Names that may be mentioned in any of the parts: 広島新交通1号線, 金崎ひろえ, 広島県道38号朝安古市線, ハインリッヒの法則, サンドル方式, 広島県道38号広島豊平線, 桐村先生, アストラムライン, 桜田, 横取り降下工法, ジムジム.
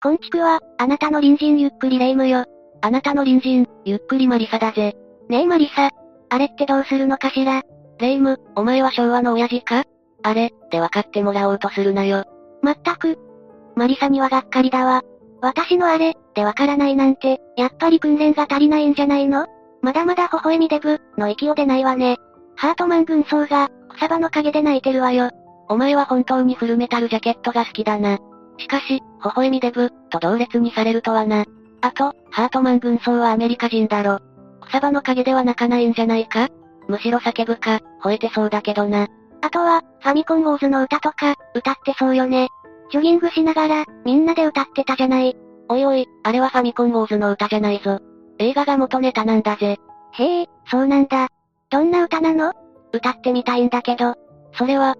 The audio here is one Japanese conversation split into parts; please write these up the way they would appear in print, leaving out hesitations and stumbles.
こんちくわ、あなたの隣人ゆっくり霊夢よ。あなたの隣人、ゆっくりマリサだぜ。ねえマリサ、あれってどうするのかしら。霊夢、お前は昭和の親父か？あれ、で分かってもらおうとするなよ。まったく。マリサにはがっかりだわ。私のあれ、で分からないなんて、やっぱり訓練が足りないんじゃないの？まだまだ微笑みデブ、の息を出ないわね。ハートマン軍曹が、草葉の陰で泣いてるわよ。お前は本当にフルメタルジャケットが好きだな。しかし、微笑みデブ、と同列にされるとはな。あと、ハートマン軍曹はアメリカ人だろ。草葉の陰では泣かないんじゃないか？むしろ叫ぶか、吠えてそうだけどな。あとは、ファミコンウォーズの歌とか、歌ってそうよね。ジョギングしながら、みんなで歌ってたじゃない。おいおい、あれはファミコンウォーズの歌じゃないぞ。映画が元ネタなんだぜ。へえ、そうなんだ。どんな歌なの？歌ってみたいんだけど。それは、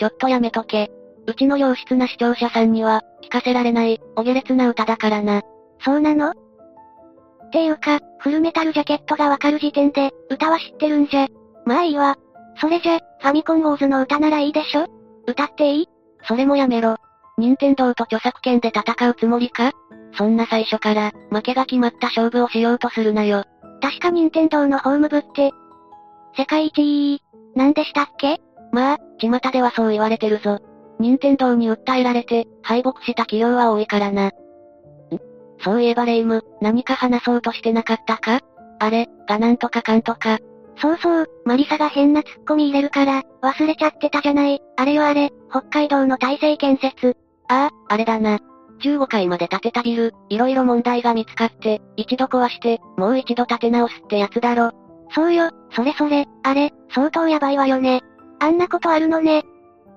ちょっとやめとけ。うちの良質な視聴者さんには、聞かせられない、お下劣な歌だからな。そうなの？っていうか、フルメタルジャケットがわかる時点で、歌は知ってるんじゃ。まあいいわ。それじゃ、ファミコンウォーズの歌ならいいでしょ？歌っていい？それもやめろ。任天堂と著作権で戦うつもりか？そんな最初から、負けが決まった勝負をしようとするなよ。確か任天堂のホーム部って、世界一、なんでしたっけ？まあ、巷ではそう言われてるぞ。任天堂に訴えられて、敗北した企業は多いからな。そういえば霊夢、何か話そうとしてなかったか？あれ、がなんとかかんとか。そうそう、マリサが変なツッコミ入れるから、忘れちゃってたじゃない。あれよあれ、北海道の大成建設。ああ、あれだな。15階まで建てたビル、いろいろ問題が見つかって、一度壊して、もう一度建て直すってやつだろ。そうよ、それそれ、あれ、相当やばいわよね。あんなことあるのね。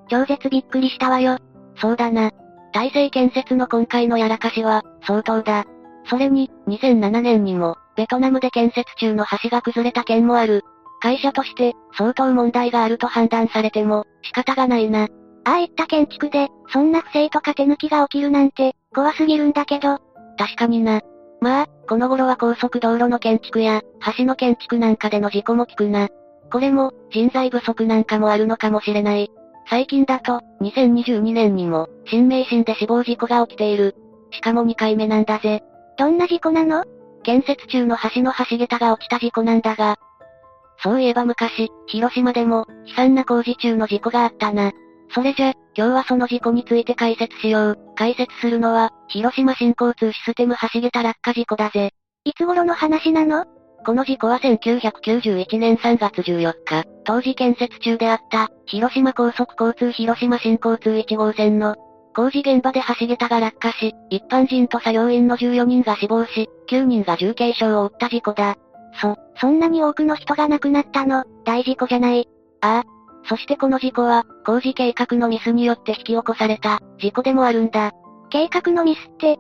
超絶びっくりしたわよ。そうだな。大成建設の今回のやらかしは、相当だ。それに、2007年にも、ベトナムで建設中の橋が崩れた件もある。会社として、相当問題があると判断されても、仕方がないな。ああいった建築で、そんな不正とか手抜きが起きるなんて、怖すぎるんだけど。確かにな。まあ、この頃は高速道路の建築や、橋の建築なんかでの事故も聞くな。これも、人材不足なんかもあるのかもしれない。最近だと、2022年にも、新名神で死亡事故が起きている。しかも2回目なんだぜ。どんな事故なの？建設中の橋の橋桁が落ちた事故なんだが。そういえば昔、広島でも、悲惨な工事中の事故があったな。それじゃ、今日はその事故について解説しよう。解説するのは、広島新交通システム橋桁落下事故だぜ。いつ頃の話なの？この事故は1991年3月14日、当時建設中であった、広島高速交通広島新交通1号線の、工事現場で橋桁が落下し、一般人と作業員の14人が死亡し、9人が重軽傷を負った事故だ。そんなに多くの人が亡くなったの、大事故じゃない。ああ。そしてこの事故は、工事計画のミスによって引き起こされた、事故でもあるんだ。計画のミスって、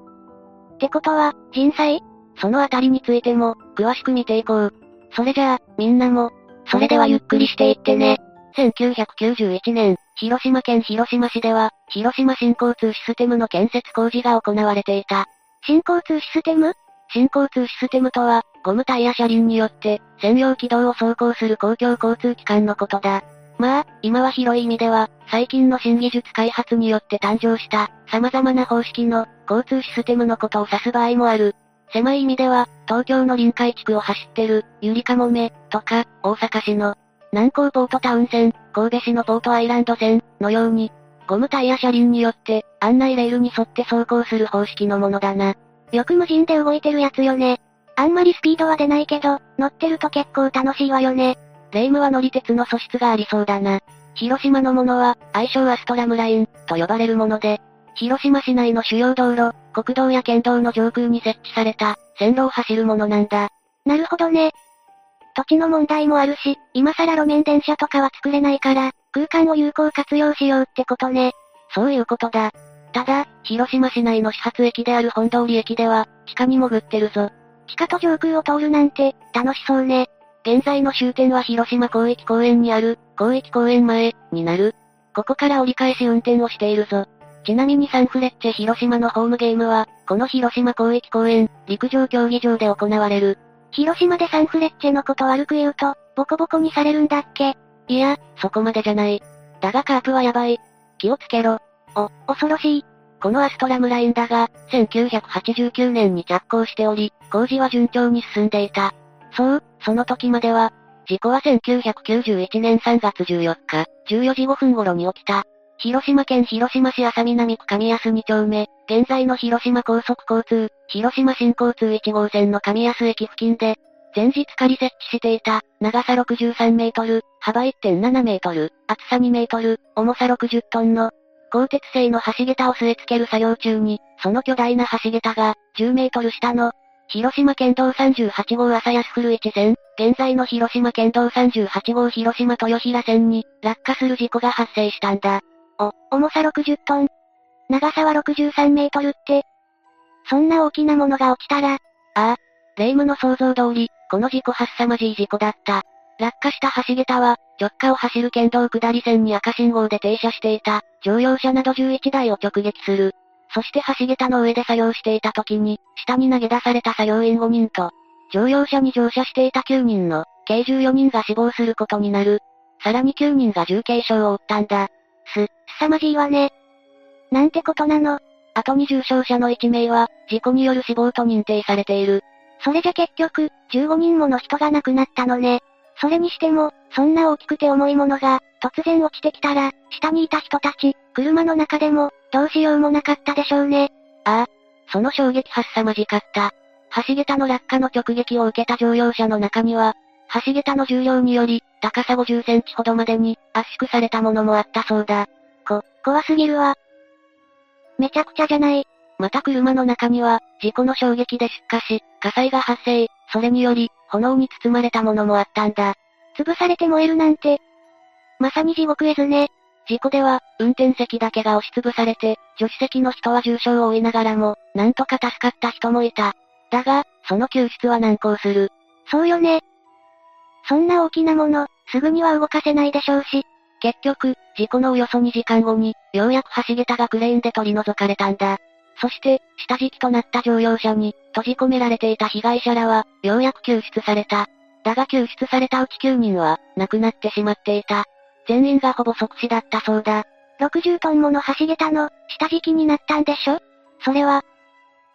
ってことは、人災？そのあたりについても、詳しく見ていこう。それじゃあ、みんなも、それではゆっくりしていってね。1991年、広島県広島市では、広島新交通システムの建設工事が行われていた。新交通システム？新交通システムとは、ゴムタイや車輪によって、専用軌道を走行する公共交通機関のことだ。まあ、今は広い意味では、最近の新技術開発によって誕生した、様々な方式の、交通システムのことを指す場合もある。狭い意味では、東京の臨海地区を走ってる、ゆりかもめ、とか、大阪市の、南港ポートタウン線、神戸市のポートアイランド線、のように、ゴムタイや車輪によって、案内レールに沿って走行する方式のものだな。よく無人で動いてるやつよね。あんまりスピードは出ないけど、乗ってると結構楽しいわよね。霊夢は乗り鉄の素質がありそうだな。広島のものは、愛称アストラムライン、と呼ばれるもので、広島市内の主要道路、国道や県道の上空に設置された、線路を走るものなんだ。なるほどね。土地の問題もあるし、今更路面電車とかは作れないから、空間を有効活用しようってことね。そういうことだ。ただ、広島市内の始発駅である本通駅では、地下に潜ってるぞ。地下と上空を通るなんて、楽しそうね。現在の終点は広島広域公園にある、広域公園前、になる。ここから折り返し運転をしているぞ。ちなみにサンフレッチェ広島のホームゲームは、この広島広域公園、陸上競技場で行われる。広島でサンフレッチェのこと悪く言うと、ボコボコにされるんだっけ？いや、そこまでじゃない。だがカープはやばい。気をつけろ。恐ろしい。このアストラムラインだが、1989年に着工しており、工事は順調に進んでいた。そう、その時までは、事故は1991年3月14日、14時5分頃に起きた。広島県広島市安佐南区上安2丁目、現在の広島高速交通、広島新交通1号線の上安駅付近で、前日仮設置していた、長さ63メートル、幅 1.7 メートル、厚さ2メートル、重さ60トンの、鋼鉄製の橋桁を据え付ける作業中に、その巨大な橋桁が、10メートル下の、広島県道38号朝安古市線、現在の広島県道38号広島豊平線に、落下する事故が発生したんだ。重さ60トン。長さは63メートルって。そんな大きなものが落ちたら。ああ。霊夢の想像通り、この事故は凄まじい事故だった。落下した橋桁は、直下を走る県道下り線に赤信号で停車していた、乗用車など11台を直撃する。そして橋桁の上で作業していた時に、下に投げ出された作業員5人と、乗用車に乗車していた9人の、計14人が死亡することになる。さらに9人が重軽傷を負ったんだ。凄まじいわね。なんてことなの。後に重傷者の1名は、事故による死亡と認定されている。それじゃ結局、15人もの人が亡くなったのね。それにしても、そんな大きくて重いものが、突然落ちてきたら、下にいた人たち、車の中でも、どうしようもなかったでしょうね。ああ。その衝撃は凄まじかった。橋桁の落下の直撃を受けた乗用車の中には、橋桁の重量により、高さ50センチほどまでに、圧縮されたものもあったそうだ。怖すぎるわ。めちゃくちゃじゃない。また車の中には、事故の衝撃で出火し、火災が発生、それにより、炎に包まれたものもあったんだ。潰されて燃えるなんて。まさに地獄絵図ね。事故では、運転席だけが押しつぶされて、助手席の人は重傷を負いながらも、なんとか助かった人もいた。だが、その救出は難航する。そうよね。そんな大きなもの、すぐには動かせないでしょうし。結局、事故のおよそ2時間後に、ようやく橋桁がクレーンで取り除かれたんだ。そして、下敷きとなった乗用車に、閉じ込められていた被害者らは、ようやく救出された。だが救出されたうち9人は、亡くなってしまっていた。全員がほぼ即死だったそうだ。60トンもの橋桁の、下敷きになったんでしょ？それは、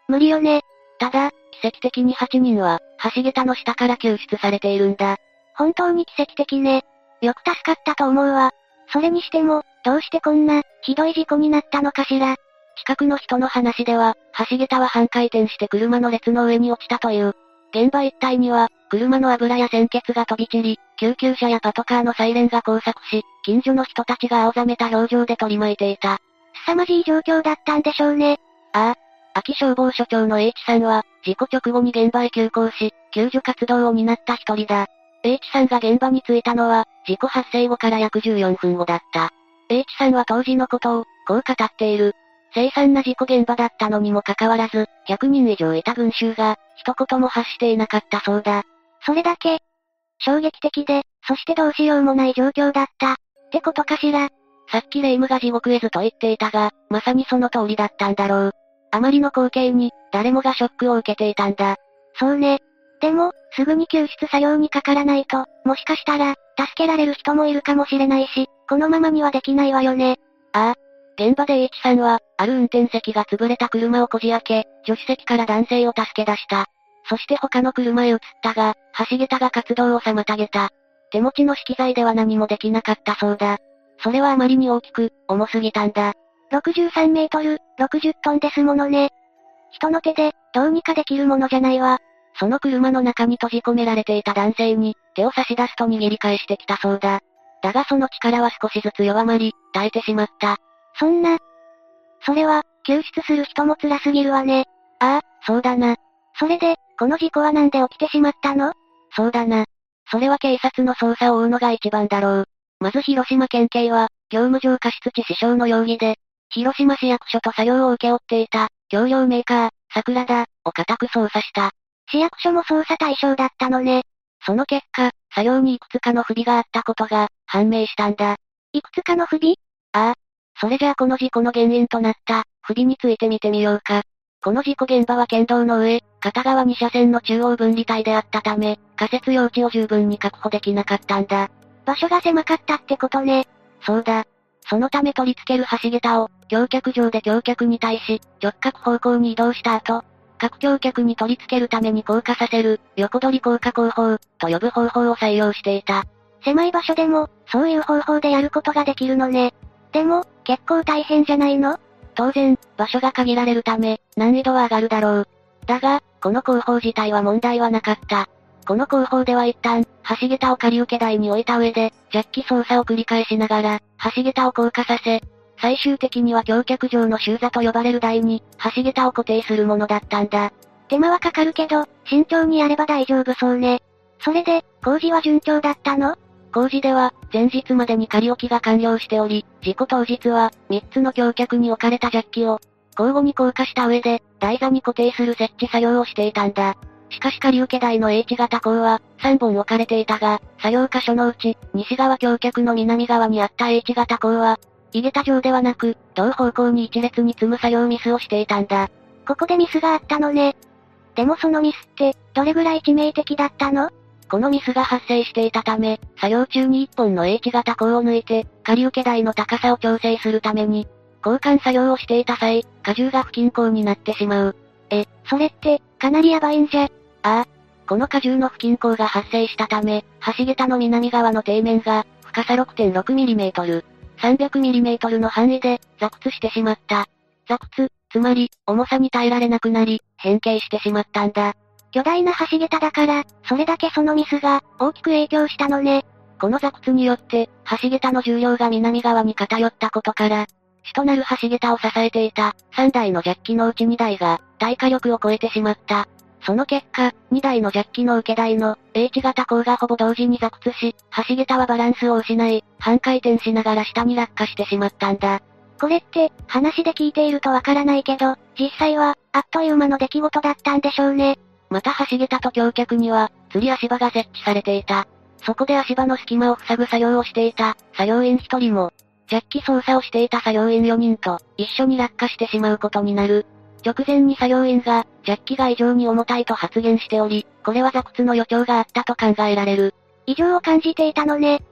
無理よね。ただ、奇跡的に8人は、橋桁の下から救出されているんだ。本当に奇跡的ね。よく助かったと思うわ。それにしても、どうしてこんな、ひどい事故になったのかしら。近くの人の話では、橋桁は半回転して車の列の上に落ちたという。現場一帯には、車の油や鮮血が飛び散り、救急車やパトカーのサイレンが交錯し、近所の人たちが青ざめた表情で取り巻いていた。凄まじい状況だったんでしょうね。ああ。秋消防署長の H さんは、事故直後に現場へ急行し、救助活動を担った一人だ。H さんが現場に着いたのは、事故発生後から約14分後だった。H さんは当時のことを、こう語っている。凄惨な事故現場だったのにもかかわらず、100人以上いた群衆が、一言も発していなかったそうだ。それだけ、衝撃的で、そしてどうしようもない状況だった、ってことかしら。さっき霊夢が地獄絵図と言っていたが、まさにその通りだったんだろう。あまりの光景に、誰もがショックを受けていたんだ。そうね。でも、すぐに救出作業にかからないと、もしかしたら、助けられる人もいるかもしれないし、このままにはできないわよね。ああ。現場で H さんは、ある運転席が潰れた車をこじ開け、助手席から男性を助け出した。そして他の車へ移ったが、橋桁が活動を妨げた。手持ちの資機材では何もできなかったそうだ。それはあまりに大きく、重すぎたんだ。63メートル、60トンですものね。人の手で、どうにかできるものじゃないわ。その車の中に閉じ込められていた男性に、手を差し出すと握り返してきたそうだ。だがその力は少しずつ弱まり、耐えてしまった。そんな。それは、救出する人も辛すぎるわね。ああ、そうだな。それで、この事故はなんで起きてしまったの？そうだな。それは警察の捜査を追うのが一番だろう。まず広島県警は、業務上過失致死傷の容疑で、広島市役所と作業を請け負っていた、橋梁メーカー、桜田、を家宅捜査した。市役所も捜査対象だったのね。その結果、作業にいくつかの不備があったことが、判明したんだ。いくつかの不備？ああ。それじゃあこの事故の原因となった、不備について見てみようか。この事故現場は県道の上、片側2車線の中央分離帯であったため、仮設用地を十分に確保できなかったんだ。場所が狭かったってことね。そうだ。そのため取り付ける橋桁を、橋脚上で橋脚に対し、直角方向に移動した後、各橋脚に取り付けるために降下させる、横取り降下工法、と呼ぶ方法を採用していた。狭い場所でも、そういう方法でやることができるのね。でも、結構大変じゃないの？当然、場所が限られるため、難易度は上がるだろう。だが、この工法自体は問題はなかった。この工法では一旦、橋桁を仮受け台に置いた上で、ジャッキ操作を繰り返しながら、橋桁を降下させ、最終的には橋脚上の集座と呼ばれる台に、橋桁を固定するものだったんだ。手間はかかるけど、慎重にやれば大丈夫そうね。それで、工事は順調だったの？工事では、前日までに仮置きが完了しており、事故当日は、3つの橋脚に置かれたジャッキを、交互に降下した上で、台座に固定する設置作業をしていたんだ。しかし仮受け台の H 型鋼は、3本置かれていたが、作業箇所のうち、西側橋脚の南側にあった H 型鋼は、井桁上ではなく、同方向に一列に積む作業ミスをしていたんだ。ここでミスがあったのね。でもそのミスって、どれぐらい致命的だったの？このミスが発生していたため、作業中に1本の H 型鋼を抜いて、仮受け台の高さを調整するために、交換作業をしていた際、荷重が不均衡になってしまう。それって、かなりやばいんじゃ。この荷重の不均衡が発生したため、橋桁の南側の底面が、深さ 6.6mm、300mm の範囲で、座屈してしまった。座屈、つまり、重さに耐えられなくなり、変形してしまったんだ。巨大な橋桁だから、それだけそのミスが、大きく影響したのね。この座屈によって、橋桁の重量が南側に偏ったことから、主となる橋桁を支えていた、3台のジャッキのうち2台が、耐荷力を超えてしまった。その結果、2台のジャッキの受け台の H 型鋼がほぼ同時に座屈し、橋桁はバランスを失い、半回転しながら下に落下してしまったんだ。これって、話で聞いているとわからないけど、実際は、あっという間の出来事だったんでしょうね。また橋桁と橋脚には、吊り足場が設置されていた。そこで足場の隙間を塞ぐ作業をしていた、作業員1人も、ジャッキ操作をしていた作業員4人と、一緒に落下してしまうことになる。直前に作業員が、ジャッキが異常に重たいと発言しており、これは座屈の予兆があったと考えられる。異常を感じていたのね。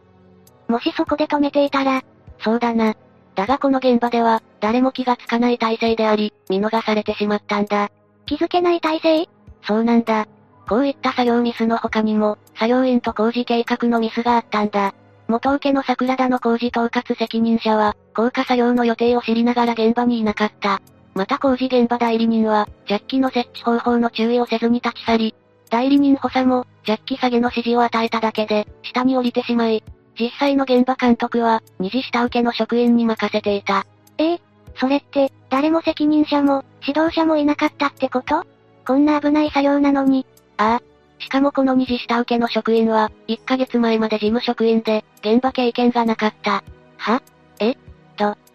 もしそこで止めていたら、そうだな。だがこの現場では、誰も気がつかない体勢であり、見逃されてしまったんだ。気づけない体勢？そうなんだ。こういった作業ミスの他にも、作業員と工事計画のミスがあったんだ。元請けの桜田の工事統括責任者は、降下作業の予定を知りながら現場にいなかった。また工事現場代理人は、ジャッキの設置方法の注意をせずに立ち去り、代理人補佐も、ジャッキ下げの指示を与えただけで、下に降りてしまい、実際の現場監督は、二次下請けの職員に任せていた。それって、誰も責任者も、指導者もいなかったってこと？こんな危ない作業なのに。しかもこの二次下請けの職員は、1ヶ月前まで事務職員で、現場経験がなかった。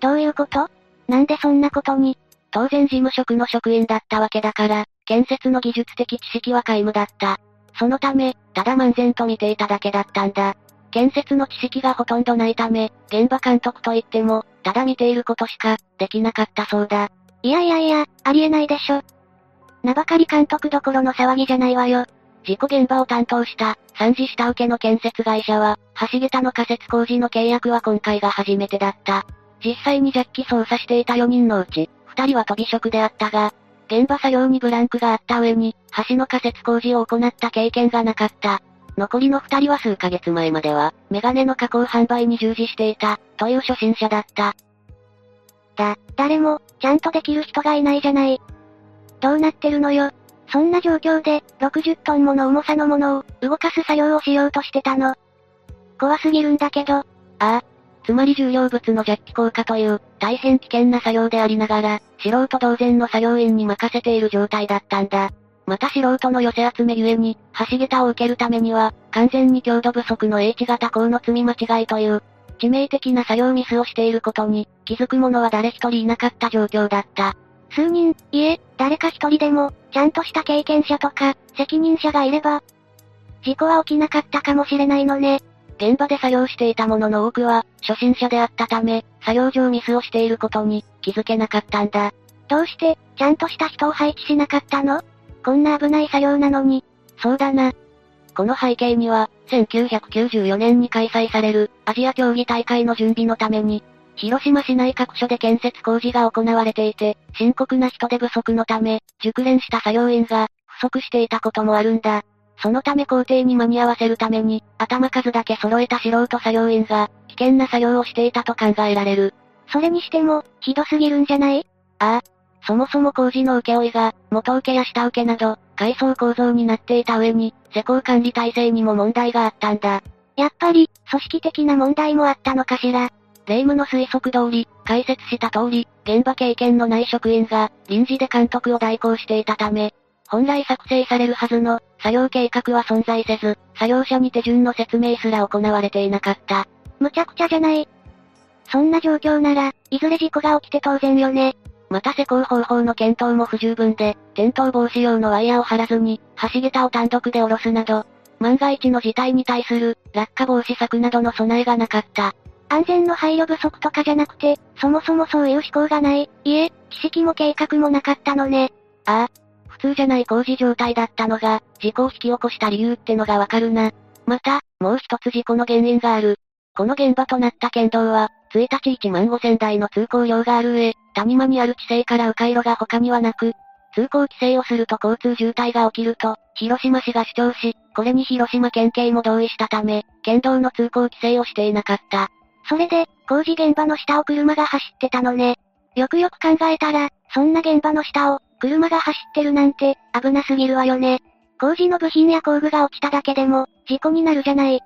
どういうこと？なんでそんなことに？当然事務職の職員だったわけだから、建設の技術的知識は皆無だった。そのため、ただ漫然と見ていただけだったんだ。建設の知識がほとんどないため、現場監督といっても、ただ見ていることしか、できなかったそうだ。いや、ありえないでしょ。名ばかり監督どころの騒ぎじゃないわよ。事故現場を担当した、3次下請けの建設会社は、橋桁の仮設工事の契約は今回が初めてだった。実際にジャッキ操作していた4人のうち、2人は飛び職であったが、現場作業にブランクがあった上に、橋の仮設工事を行った経験がなかった。残りの2人は数ヶ月前までは、メガネの加工販売に従事していた、という初心者だった。誰も、ちゃんとできる人がいないじゃない。どうなってるのよ。そんな状況で、60トンもの重さのものを、動かす作業をしようとしてたの。怖すぎるんだけど。つまり重量物のジャッキ降下という、大変危険な作業でありながら、素人同然の作業員に任せている状態だったんだ。また素人の寄せ集めゆえに、橋桁を受けるためには、完全に強度不足の H 型鋼の積み間違いという、致命的な作業ミスをしていることに、気づく者は誰一人いなかった状況だった。数人、誰か一人でも、ちゃんとした経験者とか、責任者がいれば、事故は起きなかったかもしれないのね。現場で作業していたものの多くは、初心者であったため、作業上ミスをしていることに、気づけなかったんだ。どうして、ちゃんとした人を配置しなかったの？こんな危ない作業なのに。そうだな。この背景には、1994年に開催される、アジア競技大会の準備のために、広島市内各所で建設工事が行われていて、深刻な人手不足のため、熟練した作業員が不足していたこともあるんだ。そのため工程に間に合わせるために、頭数だけ揃えた素人作業員が、危険な作業をしていたと考えられる。それにしても、ひどすぎるんじゃない？ああ。そもそも工事の請負が、元請けや下請けなど、階層構造になっていた上に、施工管理体制にも問題があったんだ。やっぱり、組織的な問題もあったのかしら。霊夢の推測通り、解説した通り、現場経験のない職員が、臨時で監督を代行していたため、本来作成されるはずの、作業計画は存在せず、作業者に手順の説明すら行われていなかった。むちゃくちゃじゃない。そんな状況なら、いずれ事故が起きて当然よね。また施工方法の検討も不十分で、転倒防止用のワイヤーを張らずに、橋桁を単独で下ろすなど、万が一の事態に対する、落下防止策などの備えがなかった。安全の配慮不足とかじゃなくて、そもそもそういう思考がない、いえ、知識も計画もなかったのね。ああ、普通じゃない工事状態だったのが、事故を引き起こした理由ってのがわかるな。また、もう一つ事故の原因がある。この現場となった県道は、1日15,000台の通行量がある上、谷間にある地勢から迂回路が他にはなく、通行規制をすると交通渋滞が起きると、広島市が主張し、これに広島県警も同意したため、県道の通行規制をしていなかった。それで、工事現場の下を車が走ってたのね。よくよく考えたら、そんな現場の下を、車が走ってるなんて、危なすぎるわよね。工事の部品や工具が落ちただけでも、事故になるじゃない。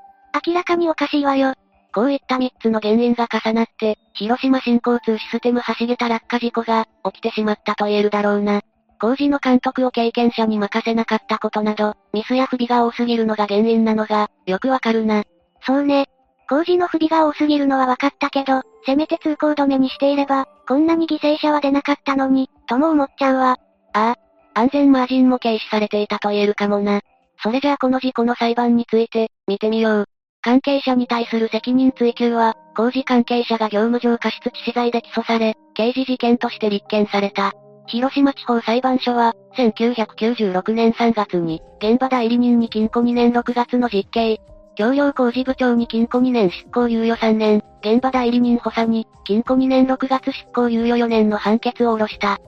明らかにおかしいわよ。こういった3つの原因が重なって、広島新交通システム橋桁落下事故が起きてしまったと言えるだろうな。工事の監督を経験者に任せなかったことなど、ミスや不備が多すぎるのが原因なのが、よくわかるな。そうね。工事の不備が多すぎるのはわかったけど、せめて通行止めにしていれば、こんなに犠牲者は出なかったのに、とも思っちゃうわ。ああ、安全マージンも軽視されていたと言えるかもな。それじゃあこの事故の裁判について、見てみよう。関係者に対する責任追及は、工事関係者が業務上過失致死罪で起訴され、刑事事件として立件された。広島地方裁判所は、1996年3月に、現場代理人に禁錮2年6月の実刑、橋梁工事部長に禁錮2年執行猶予3年、現場代理人補佐に、禁錮2年6月執行猶予4年の判決を下ろした。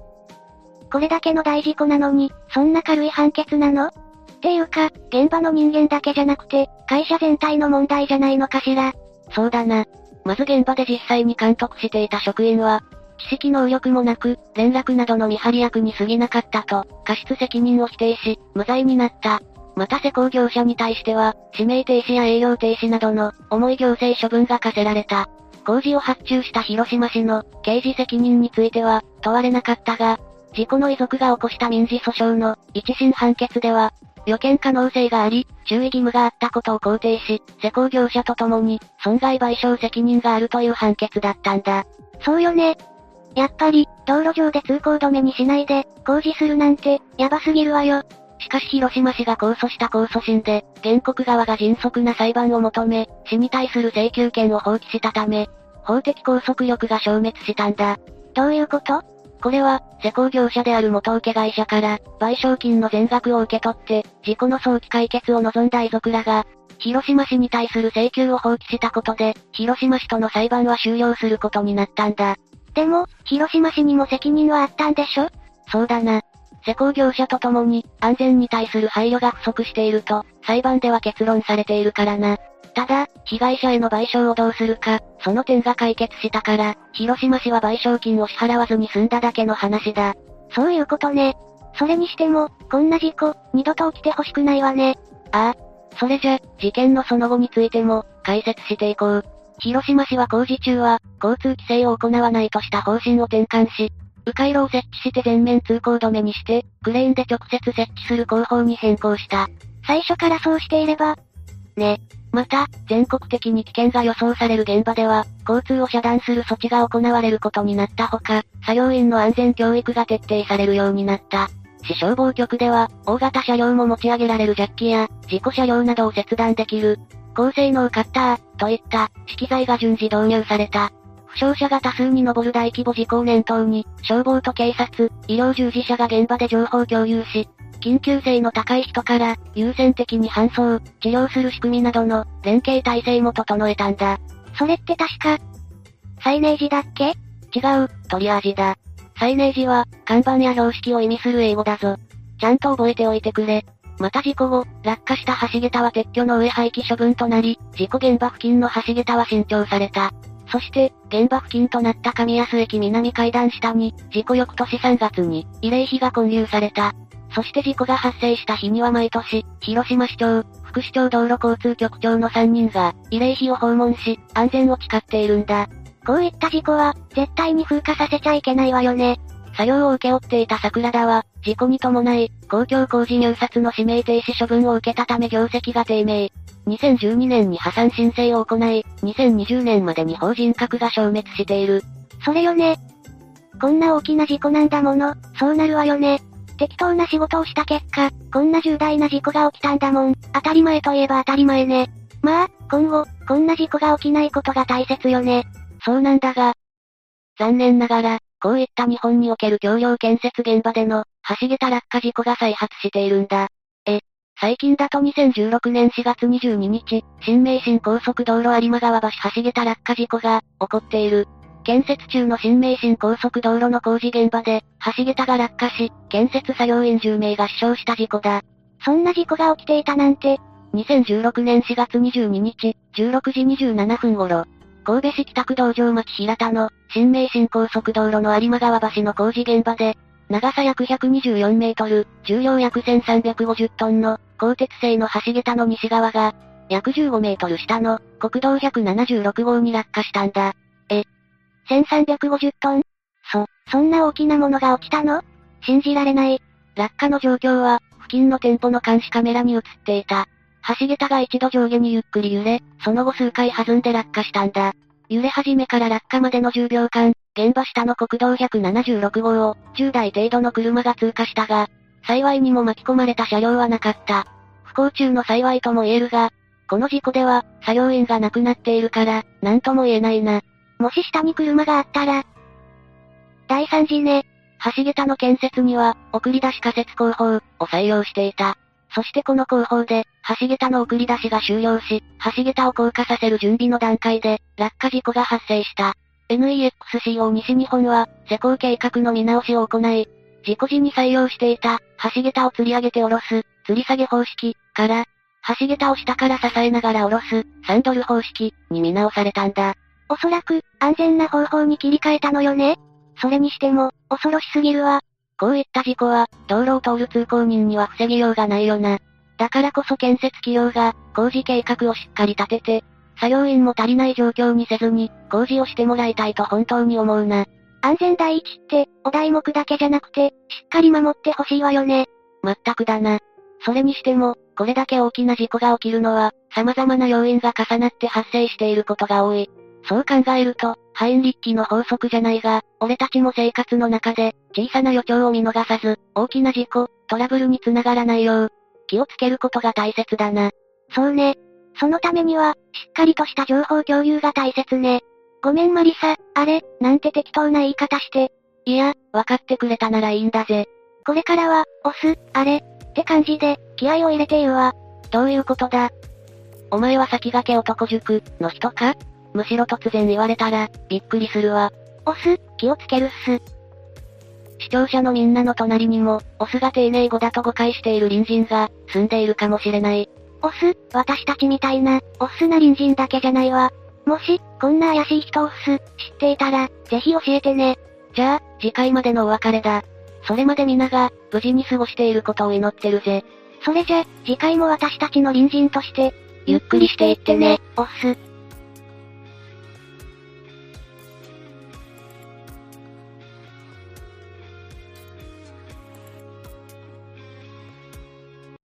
これだけの大事故なのに、そんな軽い判決なの？っていうか、現場の人間だけじゃなくて、会社全体の問題じゃないのかしら。そうだな。まず現場で実際に監督していた職員は、知識能力もなく、連絡などの見張り役に過ぎなかったと、過失責任を否定し、無罪になった。また施工業者に対しては、指名停止や営業停止などの、重い行政処分が課せられた。工事を発注した広島市の、刑事責任については、問われなかったが、事故の遺族が起こした民事訴訟の、一審判決では、予見可能性があり、注意義務があったことを肯定し、施工業者と共に、損害賠償責任があるという判決だったんだ。そうよね。やっぱり、道路上で通行止めにしないで、工事するなんて、やばすぎるわよ。しかし広島市が控訴した控訴審で、原告側が迅速な裁判を求め、市に対する請求権を放棄したため、法的拘束力が消滅したんだ。どういうこと？これは、施工業者である元請け会社から、賠償金の全額を受け取って、事故の早期解決を望んだ遺族らが、広島市に対する請求を放棄したことで、広島市との裁判は終了することになったんだ。でも、広島市にも責任はあったんでしょ？そうだな。施工業者と共に、安全に対する配慮が不足していると、裁判では結論されているからな。ただ、被害者への賠償をどうするか、その点が解決したから、広島市は賠償金を支払わずに済んだだけの話だ。そういうことね。それにしても、こんな事故、二度と起きてほしくないわね。ああ。それじゃ、事件のその後についても、解説していこう。広島市は工事中は、交通規制を行わないとした方針を転換し、迂回路を設置して全面通行止めにして、クレーンで直接設置する工法に変更した。最初からそうしていれば、ね。また、全国的に危険が予想される現場では、交通を遮断する措置が行われることになったほか、作業員の安全教育が徹底されるようになった。市消防局では、大型車両も持ち上げられるジャッキや、事故車両などを切断できる、高性能カッター、といった、資機材が順次導入された。負傷者が多数に上る大規模事故を念頭に、消防と警察、医療従事者が現場で情報共有し、緊急性の高い人から、優先的に搬送、治療する仕組みなどの、連携体制も整えたんだ。それって確か、サイネージだっけ？違う、トリアージだ。サイネージは、看板や標識を意味する英語だぞ。ちゃんと覚えておいてくれ。また事故後、落下した橋桁は撤去の上廃棄処分となり、事故現場付近の橋桁は新調された。そして、現場付近となった上安駅南階段下に、事故翌年3月に、慰霊碑が建立された。そして事故が発生した日には毎年、広島市長、副市長道路交通局長の3人が、慰霊碑を訪問し、安全を誓っているんだ。こういった事故は、絶対に風化させちゃいけないわよね。作業を請け負っていた桜田は、事故に伴い、公共工事入札の指名停止処分を受けたため業績が低迷。2012年に破産申請を行い、2020年までに法人格が消滅している。それよね。こんな大きな事故なんだもの、そうなるわよね。適当な仕事をした結果、こんな重大な事故が起きたんだもん。当たり前といえば当たり前ね。まあ、今後、こんな事故が起きないことが大切よね。そうなんだが、残念ながら、こういった日本における橋梁建設現場での、橋桁落下事故が再発しているんだ。最近だと2016年4月22日、新名神高速道路有馬川橋橋桁落下事故が起こっている。建設中の新名神高速道路の工事現場で、橋桁が落下し、建設作業員10名が死傷した事故だ。そんな事故が起きていたなんて。2016年4月22日、16時27分頃、神戸市北区道場町平田の新名神高速道路の有馬川橋の工事現場で、長さ約124メートル、重量約1350トンの鋼鉄製の橋桁の西側が、約15メートル下の国道176号に落下したんだ。1350トン？そんな大きなものが落ちたの？信じられない。落下の状況は、付近の店舗の監視カメラに映っていた。橋桁が一度上下にゆっくり揺れ、その後数回弾んで落下したんだ。揺れ始めから落下までの10秒間、現場下の国道176号を10台程度の車が通過したが、幸いにも巻き込まれた車両はなかった。不幸中の幸いとも言えるが、この事故では、作業員が亡くなっているから、なんとも言えないな。もし下に車があったら、大惨事ね。橋桁の建設には、送り出し仮設工法を採用していた。そしてこの工法で、橋桁の送り出しが終了し、橋桁を降下させる準備の段階で、落下事故が発生した。NEXCO 西日本は、施工計画の見直しを行い、事故時に採用していた、橋桁を吊り上げて下ろす、吊り下げ方式から、橋桁を下から支えながら下ろす、サンドル方式に見直されたんだ。おそらく、安全な方法に切り替えたのよね。それにしても、恐ろしすぎるわ。こういった事故は、道路を通る通行人には防ぎようがないよな。だからこそ建設企業が、工事計画をしっかり立てて、作業員も足りない状況にせずに、工事をしてもらいたいと本当に思うな。安全第一って、お題目だけじゃなくて、しっかり守ってほしいわよね。まったくだな。それにしても、これだけ大きな事故が起きるのは、様々な要因が重なって発生していることが多い。そう考えると、ハインリッヒの法則じゃないが、俺たちも生活の中で、小さな予兆を見逃さず、大きな事故、トラブルにつながらないよう、気をつけることが大切だな。そうね。そのためには、しっかりとした情報共有が大切ね。ごめんマリサ、あれ、なんて適当な言い方して。いや、わかってくれたならいいんだぜ。これからは、あれ、って感じで、気合を入れて言うわ。どういうことだ？お前は先駆け男塾、の人か？むしろ突然言われたら、びっくりするわ。気をつけるっす。視聴者のみんなの隣にも、が丁寧語だと誤解している隣人が、住んでいるかもしれない。私たちみたいな、な隣人だけじゃないわ。もし、こんな怪しい人を知っていたら、ぜひ教えてね。じゃあ、次回までのお別れだ。それまで皆が、無事に過ごしていることを祈ってるぜ。それじゃ、次回も私たちの隣人として、ゆっくりしていってね、